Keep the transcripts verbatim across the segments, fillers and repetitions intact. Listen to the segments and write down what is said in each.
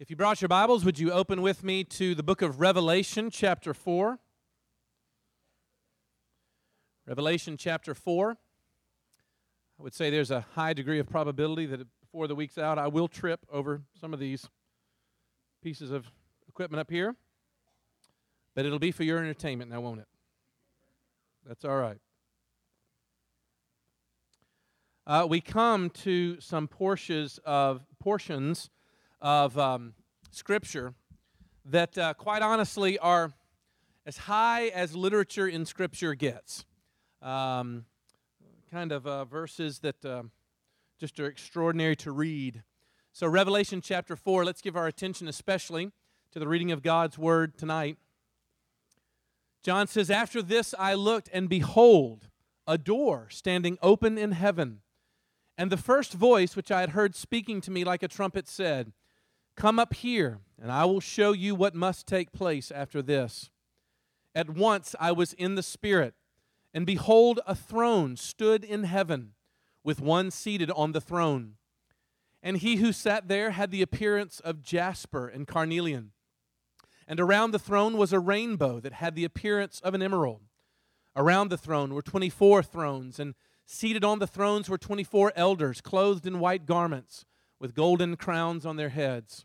If you brought your Bibles, would you open with me to the book of Revelation, chapter four? Revelation, chapter four. I would say there's a high degree of probability that before the week's out, I will trip over some of these pieces of equipment up here. But it'll be for your entertainment now, won't it? That's all right. Uh, we come to some portions of... portions of um, Scripture that, uh, quite honestly, are as high as literature in Scripture gets. Um, kind of uh, verses that uh, just are extraordinary to read. So Revelation chapter four, let's give our attention especially to the reading of God's Word tonight. John says, "After this I looked, and behold, a door standing open in heaven. And the first voice which I had heard speaking to me like a trumpet said, 'Come up here, and I will show you what must take place after this.' At once I was in the Spirit, and behold, a throne stood in heaven, with one seated on the throne. And he who sat there had the appearance of jasper and carnelian. And around the throne was a rainbow that had the appearance of an emerald. Around the throne were twenty-four thrones, and seated on the thrones were twenty-four elders, clothed in white garments, with golden crowns on their heads.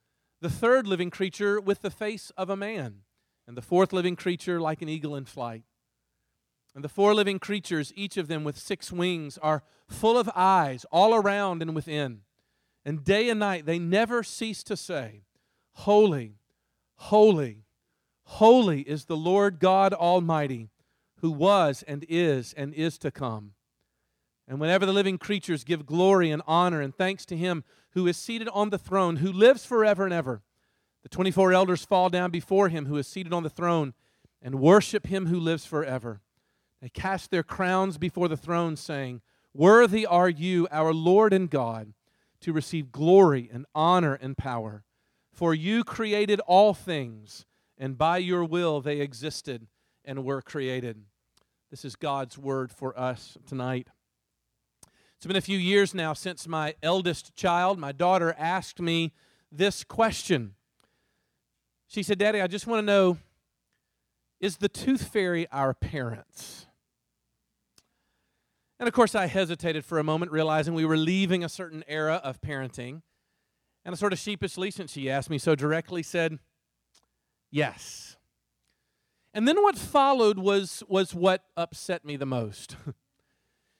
the third living creature with the face of a man, and the fourth living creature like an eagle in flight. And the four living creatures, each of them with six wings, are full of eyes all around and within. And day and night they never cease to say, 'Holy, holy, holy is the Lord God Almighty, who was and is and is to come.' And whenever the living creatures give glory and honor and thanks to him who is seated on the throne, who lives forever and ever, the twenty-four elders fall down before him who is seated on the throne and worship him who lives forever. They cast their crowns before the throne, saying, 'Worthy are you, our Lord and God, to receive glory and honor and power. For you created all things, and by your will they existed and were created.'" This is God's word for us tonight. It's been a few years now since my eldest child, my daughter, asked me this question. She said, "Daddy, I just want to know, is the tooth fairy our parents?" And of course, I hesitated for a moment, realizing we were leaving a certain era of parenting. And I sort of sheepishly, since she asked me so directly, said, "Yes." And then what followed was, was what upset me the most.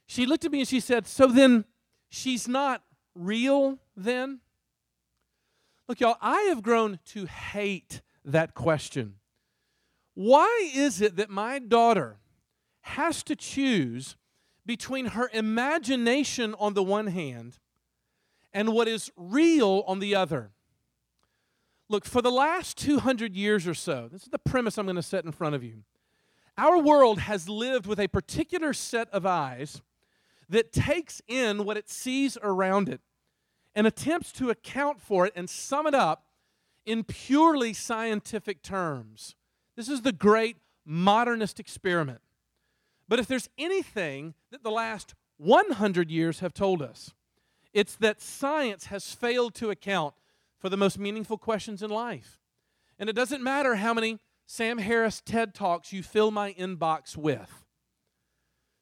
She looked at me and she said, "So then, she's not real then?" Look, y'all, I have grown to hate that question. Why is it that my daughter has to choose between her imagination on the one hand and what is real on the other? Look, for the last two hundred years or so, this is the premise I'm going to set in front of you. Our world has lived with a particular set of eyes that takes in what it sees around it and attempts to account for it and sum it up in purely scientific terms. This is the great modernist experiment. But if there's anything that the last one hundred years have told us, it's that science has failed to account for the most meaningful questions in life. And it doesn't matter how many Sam Harris TED Talks you fill my inbox with.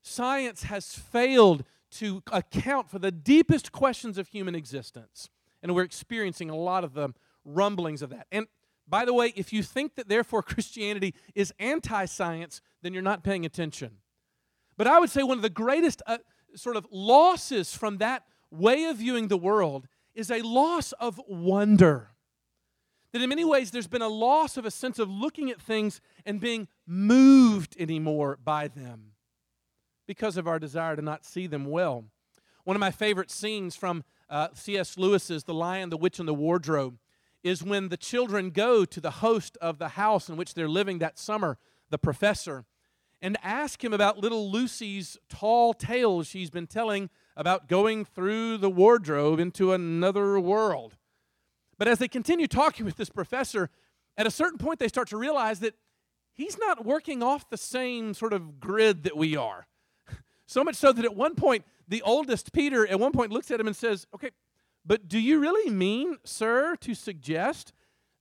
Science has failed to account for the deepest questions of human existence, and we're experiencing a lot of the rumblings of that. And by the way, if you think that therefore Christianity is anti-science, then you're not paying attention. But I would say one of the greatest uh, sort of losses from that way of viewing the world is a loss of wonder. That in many ways there's been a loss of a sense of looking at things and being moved anymore by them because of our desire to not see them well. One of my favorite scenes from uh, C S Lewis's The Lion, the Witch, and the Wardrobe is when the children go to the host of the house in which they're living that summer, the professor, and ask him about little Lucy's tall tale she's been telling about going through the wardrobe into another world. But as they continue talking with this professor, at a certain point they start to realize that he's not working off the same sort of grid that we are. So much so that at one point, the oldest Peter at one point looks at him and says, okay, but do you really mean, sir, to suggest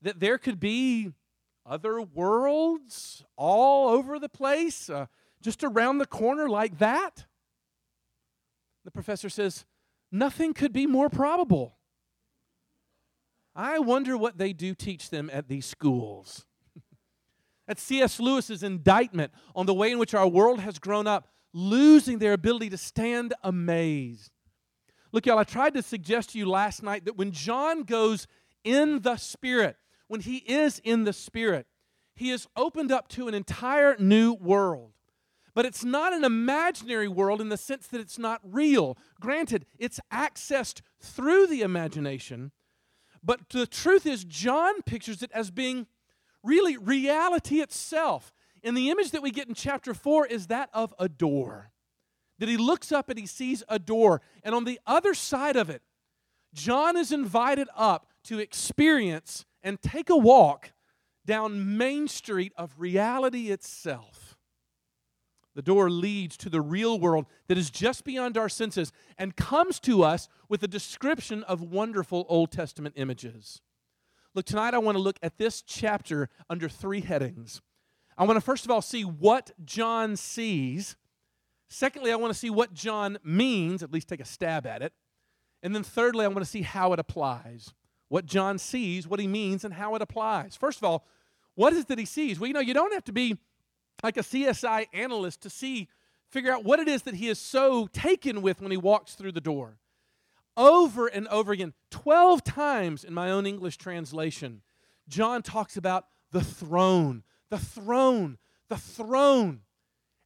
that there could be other worlds all over the place, uh, just around the corner like that? The professor says, nothing could be more probable. I wonder what they do teach them at these schools. That's C S Lewis's indictment on the way in which our world has grown up, losing their ability to stand amazed. Look, y'all, I tried to suggest to you last night that when John goes in the Spirit, when he is in the Spirit, he is opened up to an entire new world. But it's not an imaginary world in the sense that it's not real. Granted, it's accessed through the imagination, but the truth is John pictures it as being really reality itself. And the image that we get in chapter four is that of a door. That he looks up and he sees a door. And on the other side of it, John is invited up to experience and take a walk down Main Street of reality itself. The door leads to the real world that is just beyond our senses and comes to us with a description of wonderful Old Testament images. Look, tonight I want to look at this chapter under three headings. I want to first of all see what John sees. Secondly, I want to see what John means, at least take a stab at it. And then thirdly, I want to see how it applies. What John sees, what he means, and how it applies. First of all, what is it that he sees? Well, you know, you don't have to be like a C S I analyst to see, figure out what it is that he is so taken with when he walks through the door. Over and over again, twelve times in my own English translation, John talks about the throne, the throne, the throne.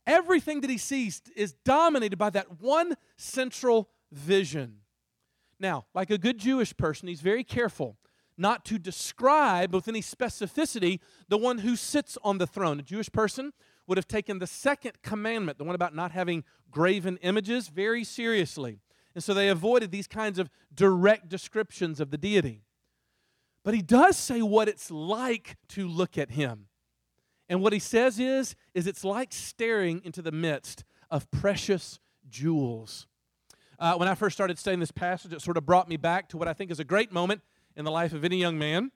Everything that he sees is dominated by that one central vision. Now, like a good Jewish person, he's very careful not to describe with any specificity the one who sits on the throne. A Jewish person would have taken the second commandment, the one about not having graven images, very seriously. And so they avoided these kinds of direct descriptions of the deity. But he does say what it's like to look at him. And what he says is, is it's like staring into the midst of precious jewels. Uh, when I first started studying this passage, it sort of brought me back to what I think is a great moment in the life of any young man.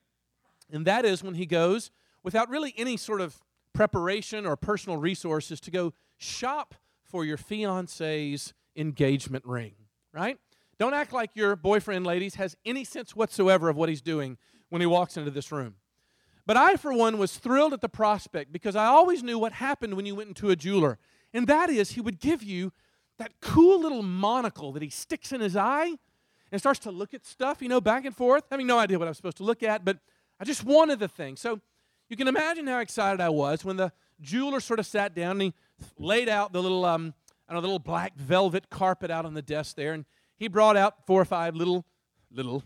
And that is when he goes, without really any sort of preparation or personal resources, to go shop for your fiance's engagement ring, right? Don't act like your boyfriend, ladies, has any sense whatsoever of what he's doing when he walks into this room. But I, for one, was thrilled at the prospect because I always knew what happened when you went into a jeweler. And that is, he would give you that cool little monocle that he sticks in his eye and starts to look at stuff, you know, back and forth. Having no idea what I was supposed to look at, but I just wanted the thing. So you can imagine how excited I was when the jeweler sort of sat down and he laid out the little, um, I don't know, the little black velvet carpet out on the desk there. And he brought out four or five little, little,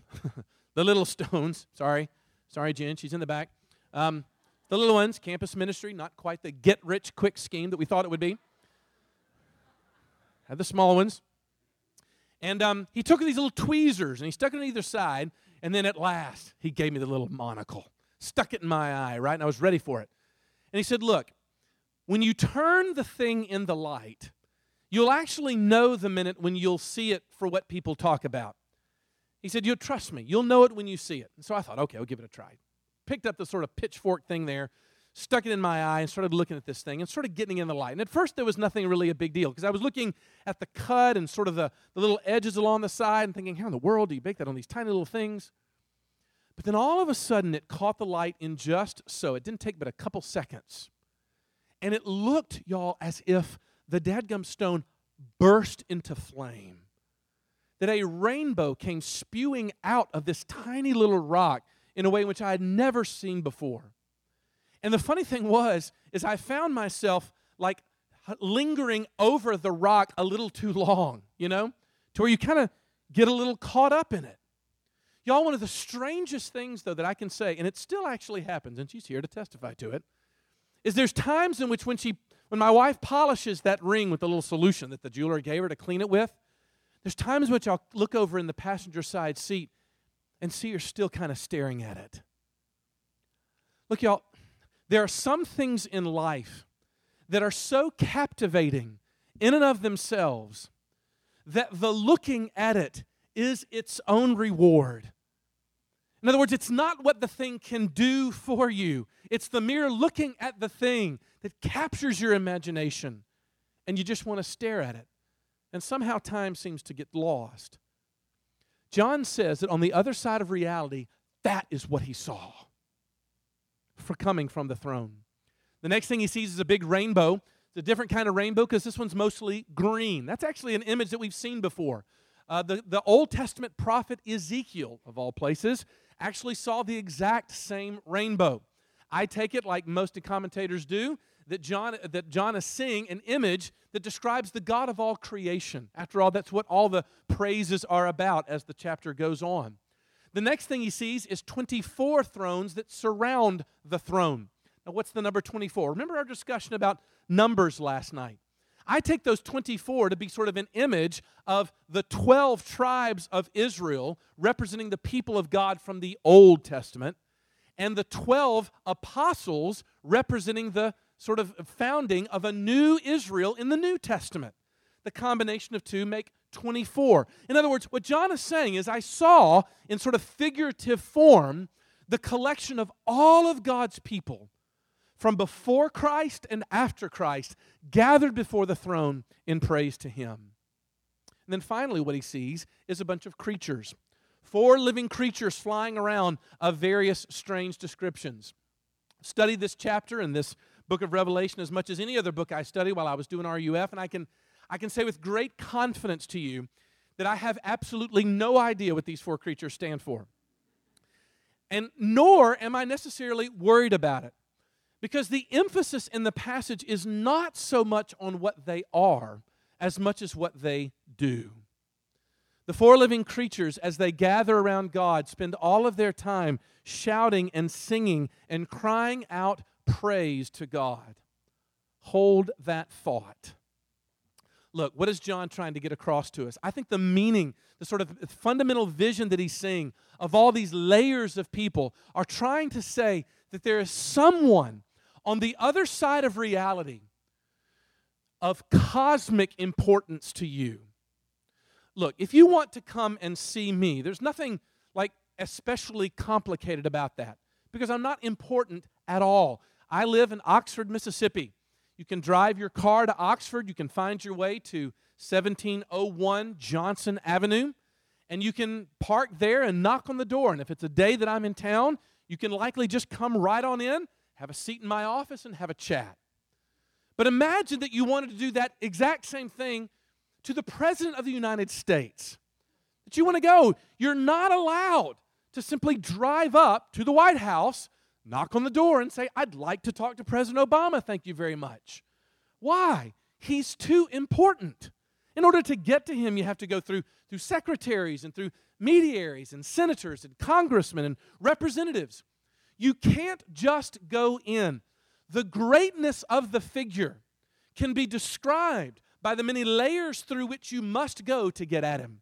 the little stones. Sorry. Sorry, Jen. She's in the back. Um, the little ones, campus ministry, not quite the get-rich-quick scheme that we thought it would be. Had the small ones. And um, he took these little tweezers, and he stuck it on either side, and then at last, he gave me the little monocle. Stuck it in my eye, right? And I was ready for it. And he said, look, when you turn the thing in the light, you'll actually know the minute when you'll see it for what people talk about. He said, you'll trust me. You'll know it when you see it. And so I thought, okay, I'll give it a try. Picked up the sort of pitchfork thing there, stuck it in my eye, and started looking at this thing and sort of getting in the light. And at first, there was nothing really a big deal because I was looking at the cut and sort of the, the little edges along the side and thinking, how in the world do you bake that on these tiny little things? But then all of a sudden, it caught the light in just so. It didn't take but a couple seconds. And it looked, y'all, as if the dadgum stone burst into flame, that a rainbow came spewing out of this tiny little rock in a way which I had never seen before. And the funny thing was, is I found myself like lingering over the rock a little too long, you know, to where you kind of get a little caught up in it. Y'all, one of the strangest things, though, that I can say, and it still actually happens, and she's here to testify to it, is there's times in which when she, when my wife polishes that ring with the little solution that the jeweler gave her to clean it with, there's times in which I'll look over in the passenger side seat and see her still kind of staring at it. Look, y'all, there are some things in life that are so captivating in and of themselves that the looking at it is its own reward. In other words, it's not what the thing can do for you. It's the mere looking at the thing that captures your imagination, and you just want to stare at it. And somehow time seems to get lost. John says that on the other side of reality, that is what he saw for coming from the throne. The next thing he sees is a big rainbow. It's a different kind of rainbow because this one's mostly green. That's actually an image that we've seen before. Uh, the, the Old Testament prophet Ezekiel, of all places, actually saw the exact same rainbow. I take it, like most commentators do, that John, that John is seeing an image that describes the God of all creation. After all, that's what all the praises are about as the chapter goes on. The next thing he sees is twenty-four thrones that surround the throne. Now, what's the number twenty-four? Remember our discussion about numbers last night? I take those twenty-four to be sort of an image of the twelve tribes of Israel representing the people of God from the Old Testament and the twelve apostles representing the sort of founding of a new Israel in the New Testament. The combination of two make twenty-four. In other words, what John is saying is I saw in sort of figurative form the collection of all of God's people from before Christ and after Christ, gathered before the throne in praise to Him. And then finally what he sees is a bunch of creatures, four living creatures flying around of various strange descriptions. Study this chapter and this book of Revelation as much as any other book I studied while I was doing R U F, and I can, I can say with great confidence to you that I have absolutely no idea what these four creatures stand for. And nor am I necessarily worried about it. Because the emphasis in the passage is not so much on what they are as much as what they do. The four living creatures, as they gather around God, spend all of their time shouting and singing and crying out praise to God. Hold that thought. Look, what is John trying to get across to us? I think the meaning, the sort of fundamental vision that he's seeing of all these layers of people are trying to say that there is someone on the other side of reality of cosmic importance to you. Look, if you want to come and see me, there's nothing like especially complicated about that because I'm not important at all. I live in Oxford, Mississippi. You can drive your car to Oxford. You can find your way to seventeen oh one Johnson Avenue, and you can park there and knock on the door. And if it's a day that I'm in town, you can likely just come right on in, have a seat in my office, and have a chat. But imagine that you wanted to do that exact same thing to the President of the United States. That you want to go. You're not allowed to simply drive up to the White House, knock on the door, and say, I'd like to talk to President Obama, thank you very much. Why? He's too important. In order to get to him, you have to go through, through secretaries and through mediaries and senators and congressmen and representatives. You can't just go in. The greatness of the figure can be described by the many layers through which you must go to get at him.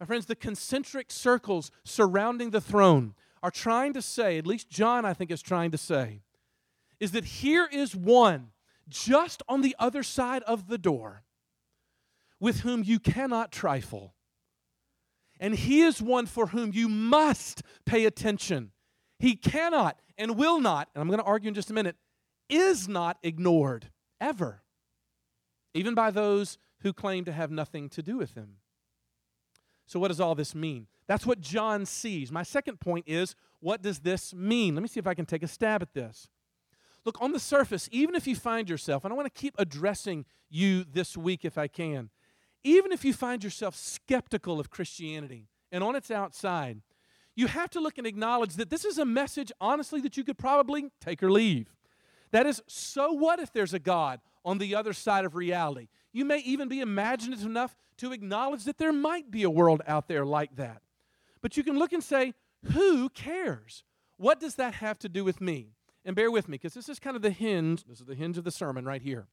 My friends, the concentric circles surrounding the throne are trying to say, at least John, I think, is trying to say, is that here is one just on the other side of the door with whom you cannot trifle. And he is one for whom you must pay attention. He cannot and will not, and I'm going to argue in just a minute, is not ignored ever, even by those who claim to have nothing to do with him. So what does all this mean? That's what John sees. My second point is, what does this mean? Let me see if I can take a stab at this. Look, on the surface, even if you find yourself, and I want to keep addressing you this week if I can, even if you find yourself skeptical of Christianity and on its outside, you have to look and acknowledge that this is a message, honestly, that you could probably take or leave. That is, so what if there's a God on the other side of reality? You may even be imaginative enough to acknowledge that there might be a world out there like that. But you can look and say, who cares? What does that have to do with me? And bear with me, because this is kind of the hinge. This is the hinge of the sermon right here.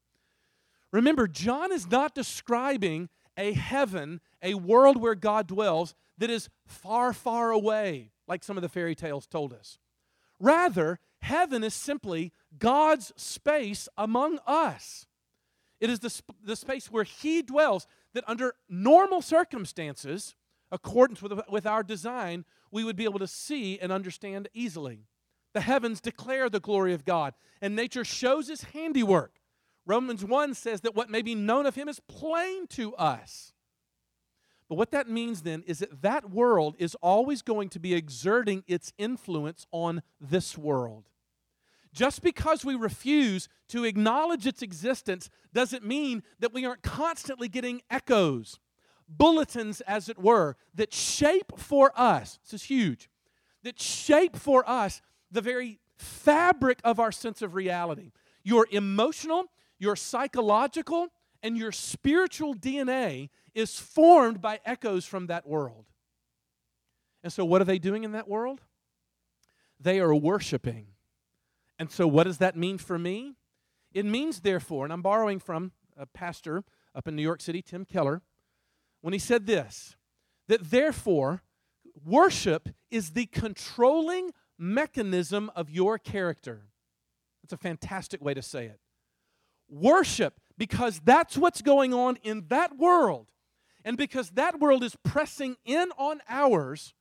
Remember, John is not describing a heaven, a world where God dwells, that is far, far away, like some of the fairy tales told us. Rather, heaven is simply God's space among us. It is the, sp- the space where He dwells, that under normal circumstances, accordance with, with our design, we would be able to see and understand easily. The heavens declare the glory of God, and nature shows His handiwork. Romans one says that what may be known of Him is plain to us. But what that means then is that that world is always going to be exerting its influence on this world. Just because we refuse to acknowledge its existence doesn't mean that we aren't constantly getting echoes, bulletins, as it were, that shape for us, this is huge, that shape for us the very fabric of our sense of reality. Your emotional, your psychological, and your spiritual D N A is formed by echoes from that world. And so what are they doing in that world? They are worshiping. And so what does that mean for me? It means, therefore, and I'm borrowing from a pastor up in New York City, Tim Keller, when he said this, that therefore worship is the controlling mechanism of your character. That's a fantastic way to say it. Worship, because that's what's going on in that world, and because that world is pressing in on ours,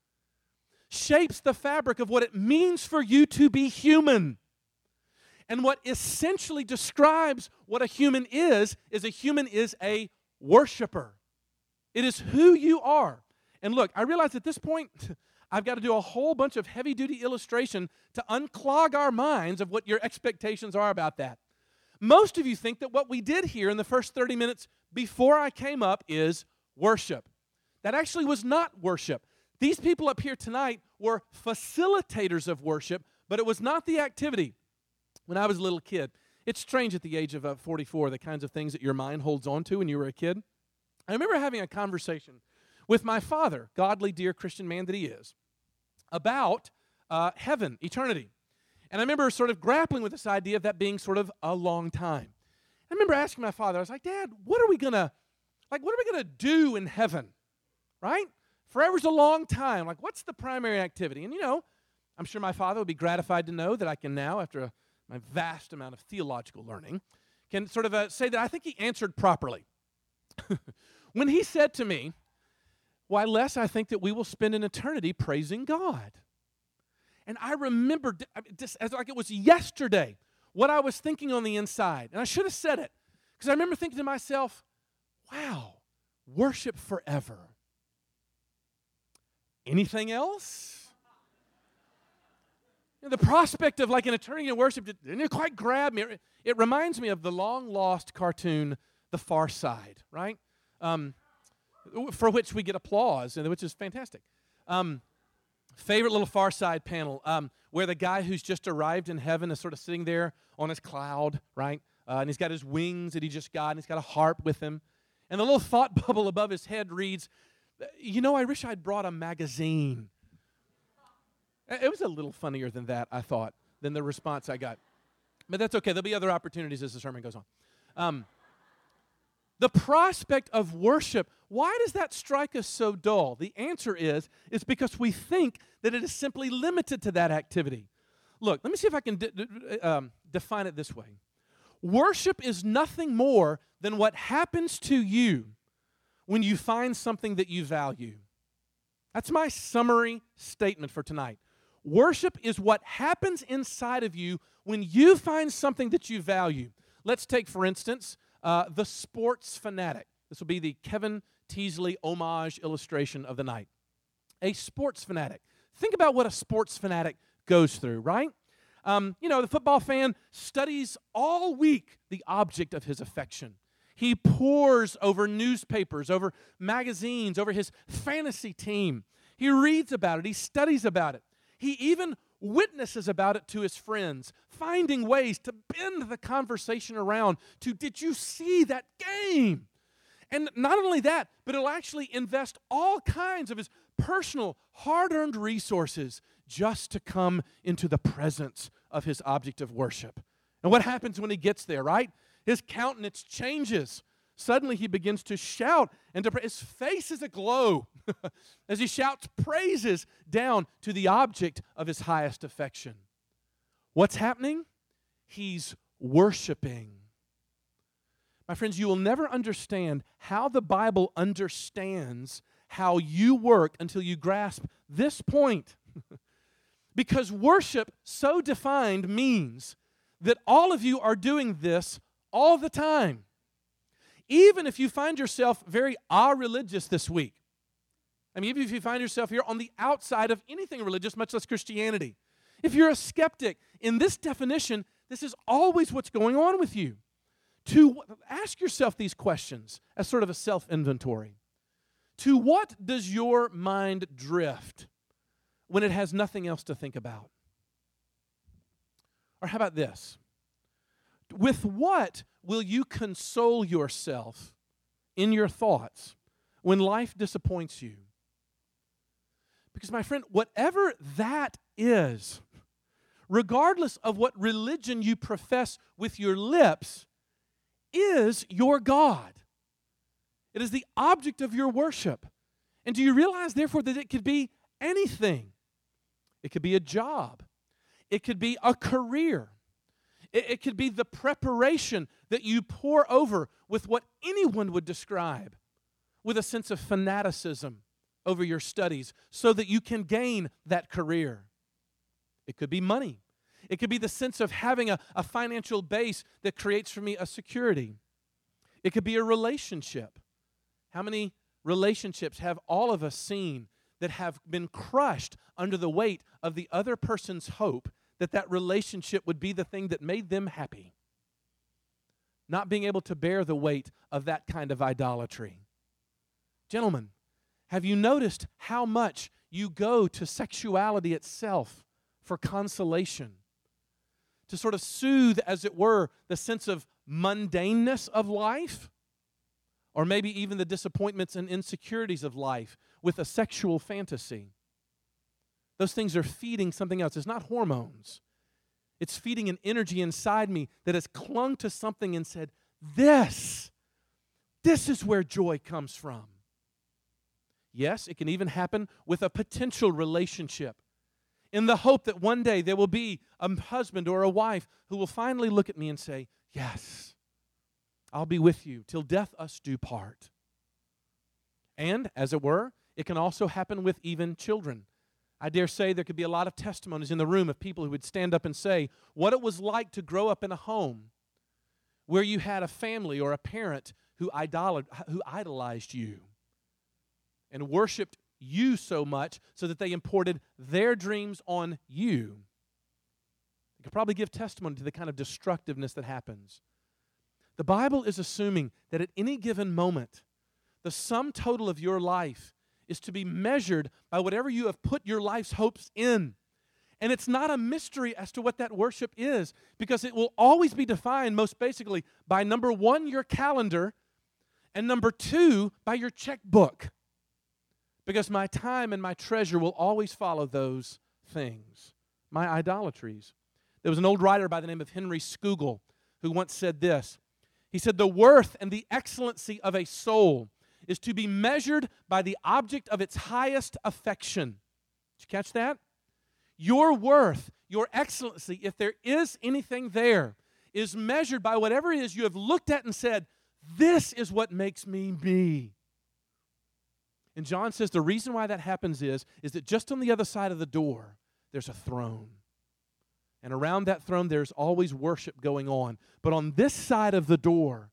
shapes the fabric of what it means for you to be human. And what essentially describes what a human is, is a human is a worshiper. It is who you are. And look, I realize at this point, I've got to do a whole bunch of heavy-duty illustration to unclog our minds of what your expectations are about that. Most of you think that what we did here in the first thirty minutes before I came up is worship. That actually was not worship. These people up here tonight were facilitators of worship, but it was not the activity. When I was a little kid, it's strange at the age of uh, forty-four, the kinds of things that your mind holds on to when you were a kid. I remember having a conversation with my father, godly, dear Christian man that he is, about uh, heaven, eternity. And I remember sort of grappling with this idea of that being sort of a long time. I remember asking my father, I was like, Dad, what are we going to, like, what are we going to do in heaven, right? Forever's a long time. Like, what's the primary activity? And, you know, I'm sure my father would be gratified to know that I can now, after a, my vast amount of theological learning, can sort of uh, say that I think he answered properly. When he said to me, why, Les, I think that we will spend an eternity praising God. And I remember, just as like it was yesterday, what I was thinking on the inside. And I should have said it, because I remember thinking to myself, wow, worship forever. Anything else? You know, the prospect of like an eternity of worship didn't quite grab me. It reminds me of the long-lost cartoon, The Far Side, right? Um, for which we get applause, and which is fantastic. Um Favorite little Far Side panel, um, where the guy who's just arrived in heaven is sort of sitting there on his cloud, right? Uh, and he's got his wings that he just got, and he's got a harp with him. And the little thought bubble above his head reads, you know, I wish I'd brought a magazine. It was a little funnier than that, I thought, than the response I got. But that's okay. There'll be other opportunities as the sermon goes on. Um, the prospect of worship, why does that strike us so dull? The answer is, it's because we think that it is simply limited to that activity. Look, let me see if I can de- de- um, define it this way. Worship is nothing more than what happens to you when you find something that you value. That's my summary statement for tonight. Worship is what happens inside of you when you find something that you value. Let's take, for instance, uh, the sports fanatic. This will be the Kevin Teasley homage illustration of the night. A sports fanatic. Think about what a sports fanatic goes through, right? Um, you know, the football fan studies all week the object of his affection. He pores over newspapers, over magazines, over his fantasy team. He reads about it. He studies about it. He even witnesses about it to his friends, finding ways to bend the conversation around to, did you see that game? And not only that, but he'll actually invest all kinds of his personal, hard-earned resources just to come into the presence of his object of worship. And what happens when he gets there, right? His countenance changes. Suddenly he begins to shout, and to pra- his face is aglow as he shouts praises down to the object of his highest affection. What's happening? He's worshiping. My friends, you will never understand how the Bible understands how you work until you grasp this point. Because worship, so defined, means that all of you are doing this all the time. Even if you find yourself very a-religious this week. I mean, even if you find yourself here on the outside of anything religious, much less Christianity. If you're a skeptic, in this definition, this is always what's going on with you. To ask yourself these questions as sort of a self-inventory. To what does your mind drift when it has nothing else to think about? Or how about this? With what will you console yourself in your thoughts when life disappoints you? Because, my friend, whatever that is, regardless of what religion you profess with your lips, is your God. It is the object of your worship. And do you realize, therefore, that it could be anything? It could be a job. It could be a career. It, it could be the preparation that you pour over with what anyone would describe with a sense of fanaticism over your studies so that you can gain that career. It could be money. It could be the sense of having a, a financial base that creates for me a security. It could be a relationship. How many relationships have all of us seen that have been crushed under the weight of the other person's hope that that relationship would be the thing that made them happy? Not being able to bear the weight of that kind of idolatry. Gentlemen, have you noticed how much you go to sexuality itself for consolation? To sort of soothe, as it were, the sense of mundaneness of life, or maybe even the disappointments and insecurities of life with a sexual fantasy. Those things are feeding something else. It's not hormones. It's feeding an energy inside me that has clung to something and said, this, this is where joy comes from. Yes, it can even happen with a potential relationship, in the hope that one day there will be a husband or a wife who will finally look at me and say, yes, I'll be with you till death us do part. And, as it were, it can also happen with even children. I dare say there could be a lot of testimonies in the room of people who would stand up and say what it was like to grow up in a home where you had a family or a parent who idol- who idolized you and worshiped you so much so that they imported their dreams on you. They could probably give testimony to the kind of destructiveness that happens. The Bible is assuming that at any given moment, the sum total of your life is to be measured by whatever you have put your life's hopes in. And it's not a mystery as to what that worship is, because it will always be defined most basically by number one, your calendar, and number two, by your checkbook. Because my time and my treasure will always follow those things, my idolatries. There was an old writer by the name of Henry Scougal who once said this. He said, the worth and the excellency of a soul is to be measured by the object of its highest affection. Did you catch that? Your worth, your excellency, if there is anything there, is measured by whatever it is you have looked at and said, this is what makes me me. And John says the reason why that happens is, is that just on the other side of the door, there's a throne. And around that throne, there's always worship going on. But on this side of the door,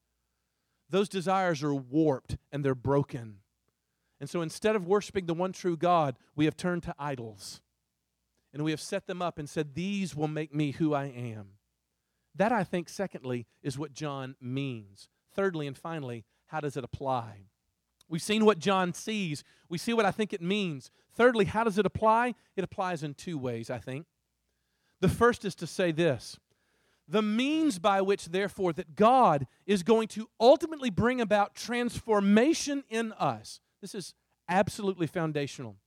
those desires are warped and they're broken. And so instead of worshiping the one true God, we have turned to idols. And we have set them up and said, these will make me who I am. That, I think, secondly, is what John means. Thirdly and finally, how does it apply? We've seen what John sees. We see what I think it means. Thirdly, how does it apply? It applies in two ways, I think. The first is to say this, The means by which, therefore, that God is going to ultimately bring about transformation in us. This is absolutely foundational.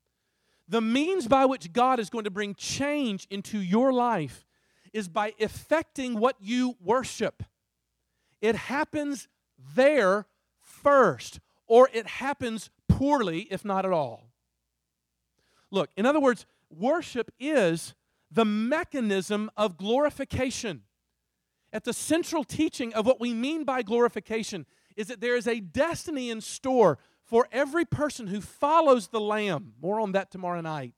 The means by which God is going to bring change into your life is by effecting what you worship. It happens there first, or it happens poorly, if not at all. Look, in other words, worship is the mechanism of glorification. At the central teaching of what we mean by glorification is that there is a destiny in store for every person who follows the Lamb. More on that tomorrow night.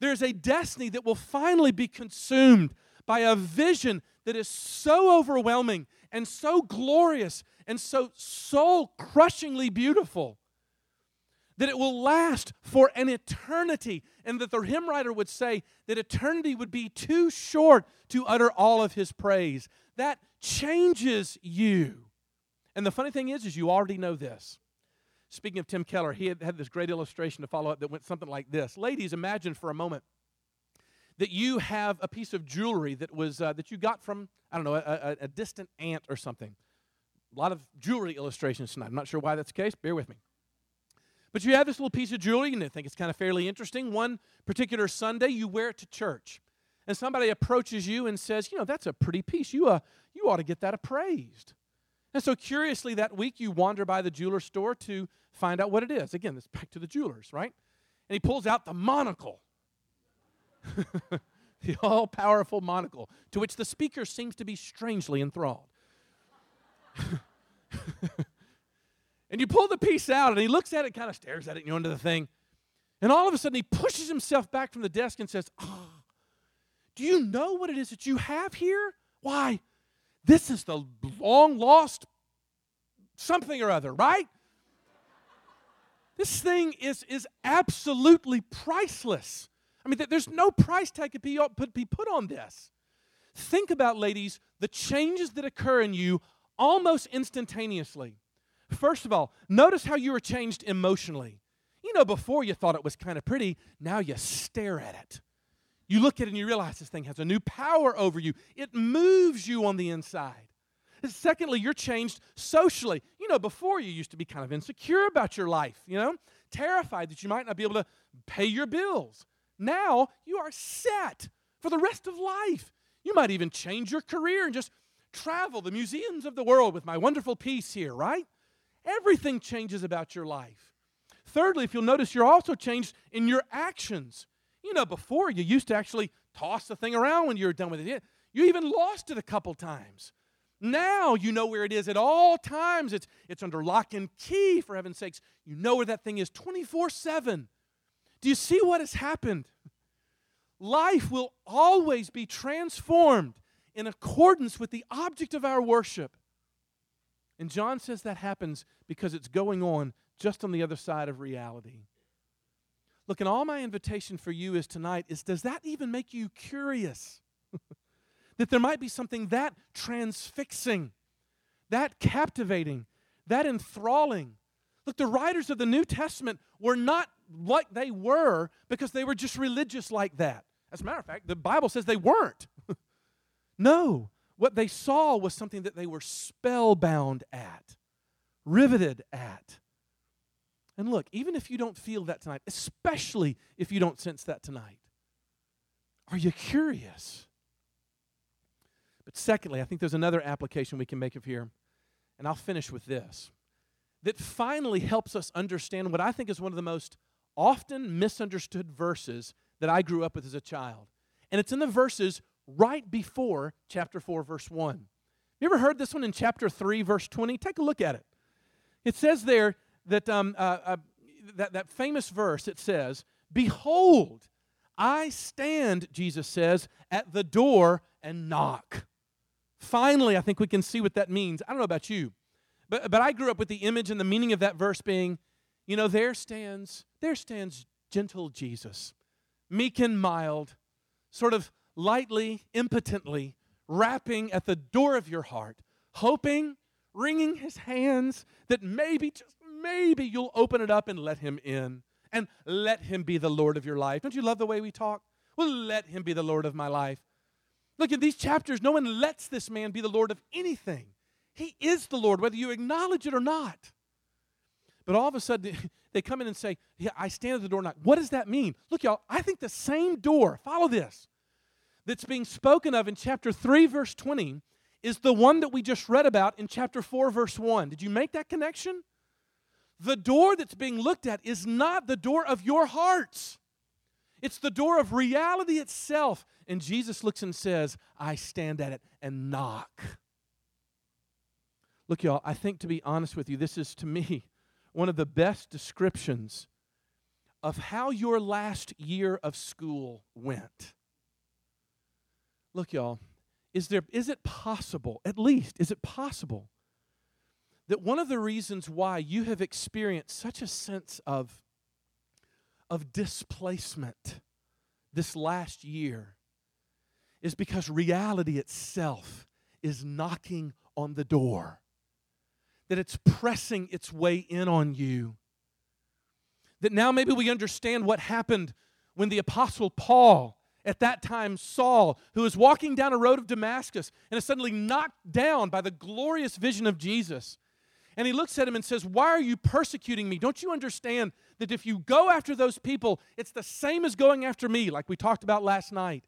There is a destiny that will finally be consumed by a vision that is so overwhelming and so glorious and so soul-crushingly beautiful that it will last for an eternity, and that the hymn writer would say that eternity would be too short to utter all of His praise. That changes you. And the funny thing is, is you already know this. Speaking of Tim Keller, he had, had this great illustration to follow up that went something like this. Ladies, imagine for a moment that you have a piece of jewelry that was uh, that you got from, I don't know, a, a distant aunt or something. A lot of jewelry illustrations tonight. I'm not sure why that's the case. Bear with me. But you have this little piece of jewelry, and I think it's kind of fairly interesting. One particular Sunday, you wear it to church, and somebody approaches you and says, you know, that's a pretty piece. You, uh, you ought to get that appraised. And so curiously, that week, you wander by the jeweler's store to find out what it is. Again, that's back to the jewelers, right? And he pulls out the monocle, the all-powerful monocle, to which the speaker seems to be strangely enthralled. And you pull the piece out, and he looks at it, kind of stares at it, you know, into the thing. And all of a sudden, he pushes himself back from the desk and says, oh, do you know what it is that you have here? Why, this is the long-lost something or other, right? This thing is, is absolutely priceless. I mean, there's no price tag that could be put on this. Think about, ladies, the changes that occur in you almost instantaneously. First of all, notice how you are changed emotionally. You know, before you thought it was kind of pretty, now you stare at it. You look at it and you realize this thing has a new power over you. It moves you on the inside. And secondly, you're changed socially. You know, before you used to be kind of insecure about your life, you know, terrified that you might not be able to pay your bills. Now you are set for the rest of life. You might even change your career and just travel the museums of the world with my wonderful piece here, right? Everything changes about your life. Thirdly, if you'll notice, you're also changed in your actions. You know, before you used to actually toss the thing around when you were done with it. You even lost it a couple times. Now you know where it is at all times. It's, it's under lock and key, for heaven's sakes. You know where that thing is twenty-four seven. Do you see what has happened? Life will always be transformed in accordance with the object of our worship. And John says that happens because it's going on just on the other side of reality. Look, and all my invitation for you is tonight is, does that even make you curious? That there might be something that transfixing, that captivating, that enthralling. Look, the writers of the New Testament were not like they were because they were just religious like that. As a matter of fact, the Bible says they weren't. No. What they saw was something that they were spellbound at, riveted at. And look, even if you don't feel that tonight, especially if you don't sense that tonight, are you curious? But secondly, I think there's another application we can make of here, and I'll finish with this, that finally helps us understand what I think is one of the most often misunderstood verses that I grew up with as a child. And it's in the verses right before chapter four, verse one. You ever heard this one in chapter three, verse twenty? Take a look at it. It says there that um, uh, uh, that, that famous verse, it says, behold, I stand, Jesus says, at the door and knock. Finally, I think we can see what that means. I don't know about you, but, but I grew up with the image and the meaning of that verse being, you know, there stands, there stands gentle Jesus, meek and mild, sort of lightly, impotently, rapping at the door of your heart, hoping, wringing his hands, that maybe, just maybe, you'll open it up and let him in, and let him be the Lord of your life. Don't you love the way we talk? Well, let him be the Lord of my life. Look, in these chapters, no one lets this man be the Lord of anything. He is the Lord, whether you acknowledge it or not. But all of a sudden, they come in and say, yeah, I stand at the door and knock. What does that mean? Look, y'all, I think the same door, follow this, that's being spoken of in chapter three, verse twenty, is the one that we just read about in chapter four, verse one. Did you make that connection? The door that's being looked at is not the door of your hearts. It's the door of reality itself. And Jesus looks and says, I stand at it and knock. Look, y'all, I think, to be honest with you, this is, to me, one of the best descriptions of how your last year of school went. Look, y'all, is there, is it possible, at least, is it possible that one of the reasons why you have experienced such a sense of, of displacement this last year is because reality itself is knocking on the door, that it's pressing its way in on you, that now maybe we understand what happened when the Apostle Paul, at that time Saul, who was walking down a road of Damascus and is suddenly knocked down by the glorious vision of Jesus. And he looks at him and says, why are you persecuting me? Don't you understand that if you go after those people, it's the same as going after me, like we talked about last night.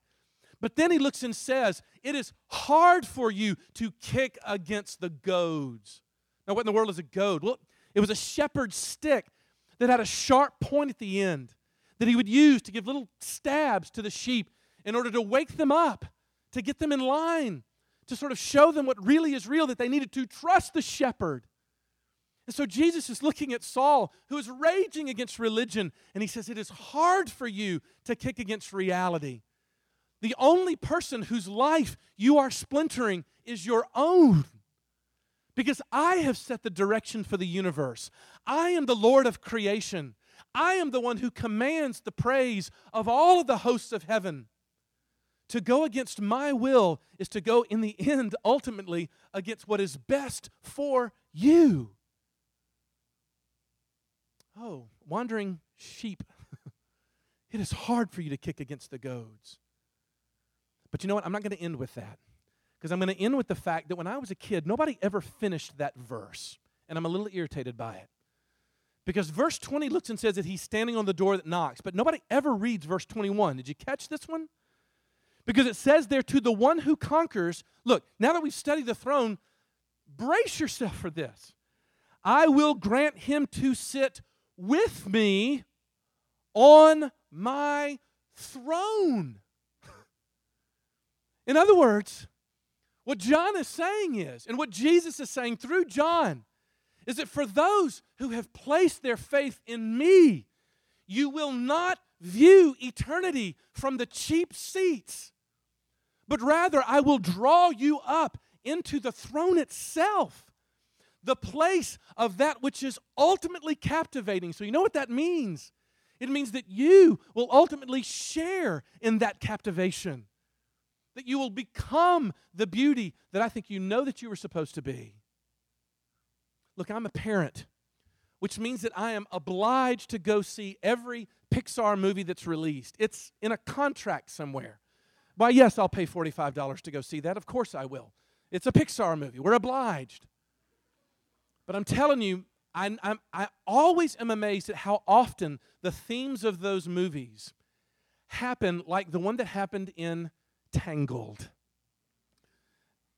But then he looks and says, it is hard for you to kick against the goads. Now, what in the world is a goad? Well, it was a shepherd's stick that had a sharp point at the end that he would use to give little stabs to the sheep in order to wake them up, to get them in line, to sort of show them what really is real, that they needed to trust the shepherd. And so Jesus is looking at Saul, who is raging against religion, and he says, it is hard for you to kick against reality. The only person whose life you are splintering is your own. Because I have set the direction for the universe. I am the Lord of creation. I am the one who commands the praise of all of the hosts of heaven. To go against my will is to go, in the end, ultimately, against what is best for you. Oh, wandering sheep, it is hard for you to kick against the goads. But you know what? I'm not going to end with that, because I'm going to end with the fact that when I was a kid, nobody ever finished that verse, and I'm a little irritated by it, because verse twenty looks and says that he's standing on the door that knocks, but nobody ever reads verse twenty-one. Did you catch this one? Because it says there, to the one who conquers, look, now that we've studied the throne, brace yourself for this. I will grant him to sit with me on my throne. In other words, what John is saying is, and what Jesus is saying through John, is that for those who have placed their faith in me, you will not view eternity from the cheap seats, but rather I will draw you up into the throne itself, the place of that which is ultimately captivating. So you know what that means? It means that you will ultimately share in that captivation, that you will become the beauty that I think you know that you were supposed to be. Look, I'm a parent, which means that I am obliged to go see every Pixar movie that's released. It's in a contract somewhere. Why, yes, I'll pay forty-five dollars to go see that. Of course I will. It's a Pixar movie. We're obliged. But I'm telling you, I, I'm, I always am amazed at how often the themes of those movies happen like the one that happened in Tangled.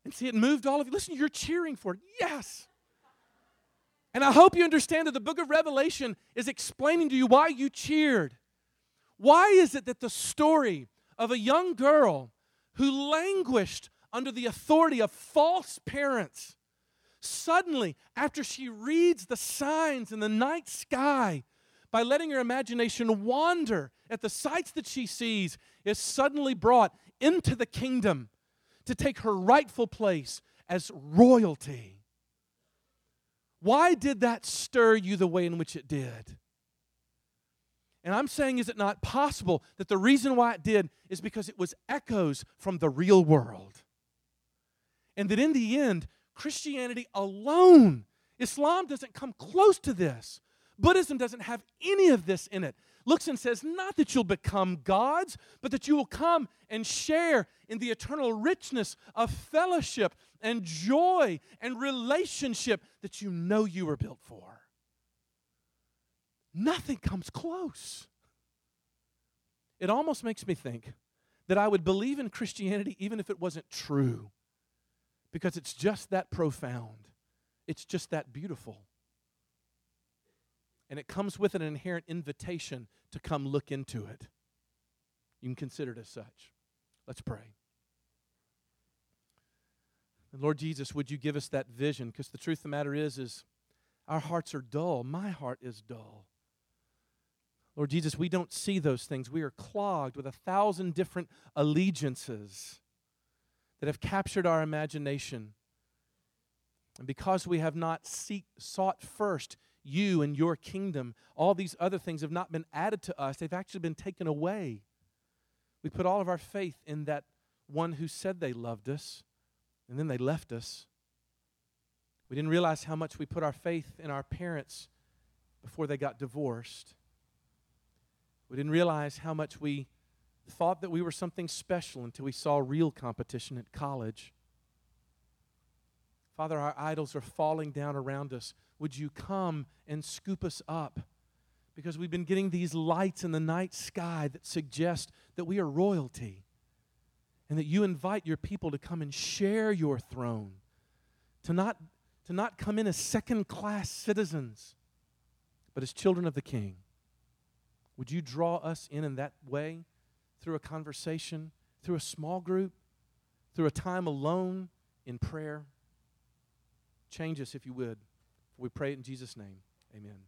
And see, it moved all of you. Listen, you're cheering for it. Yes! And I hope you understand that the book of Revelation is explaining to you why you cheered. Why is it that the story of a young girl who languished under the authority of false parents, suddenly, after she reads the signs in the night sky, by letting her imagination wander at the sights that she sees, is suddenly brought into the kingdom to take her rightful place as royalty? Why did that stir you the way in which it did? And I'm saying, is it not possible that the reason why it did is because it was echoes from the real world? And that in the end, Christianity alone, Islam doesn't come close to this, Buddhism doesn't have any of this in it. Looks and says, not that you'll become gods, but that you will come and share in the eternal richness of fellowship and joy and relationship that you know you were built for. Nothing comes close. It almost makes me think that I would believe in Christianity even if it wasn't true, because it's just that profound. It's just that beautiful. And it comes with an inherent invitation to come look into it. You can consider it as such. Let's pray. And Lord Jesus, would you give us that vision? Because the truth of the matter is, is our hearts are dull. My heart is dull. Lord Jesus, we don't see those things. We are clogged with a thousand different allegiances that have captured our imagination. And because we have not seek, sought first you and your kingdom, all these other things have not been added to us. They've actually been taken away. We put all of our faith in that one who said they loved us, and then they left us. We didn't realize how much we put our faith in our parents before they got divorced. We didn't realize how much we thought that we were something special until we saw real competition at college. Father, our idols are falling down around us. Would you come and scoop us up? Because we've been getting these lights in the night sky that suggest that we are royalty and that you invite your people to come and share your throne, to not, to not come in as second-class citizens, but as children of the King. Would you draw us in in that way, through a conversation, through a small group, through a time alone in prayer? Change us if you would. We pray it in Jesus' name. Amen.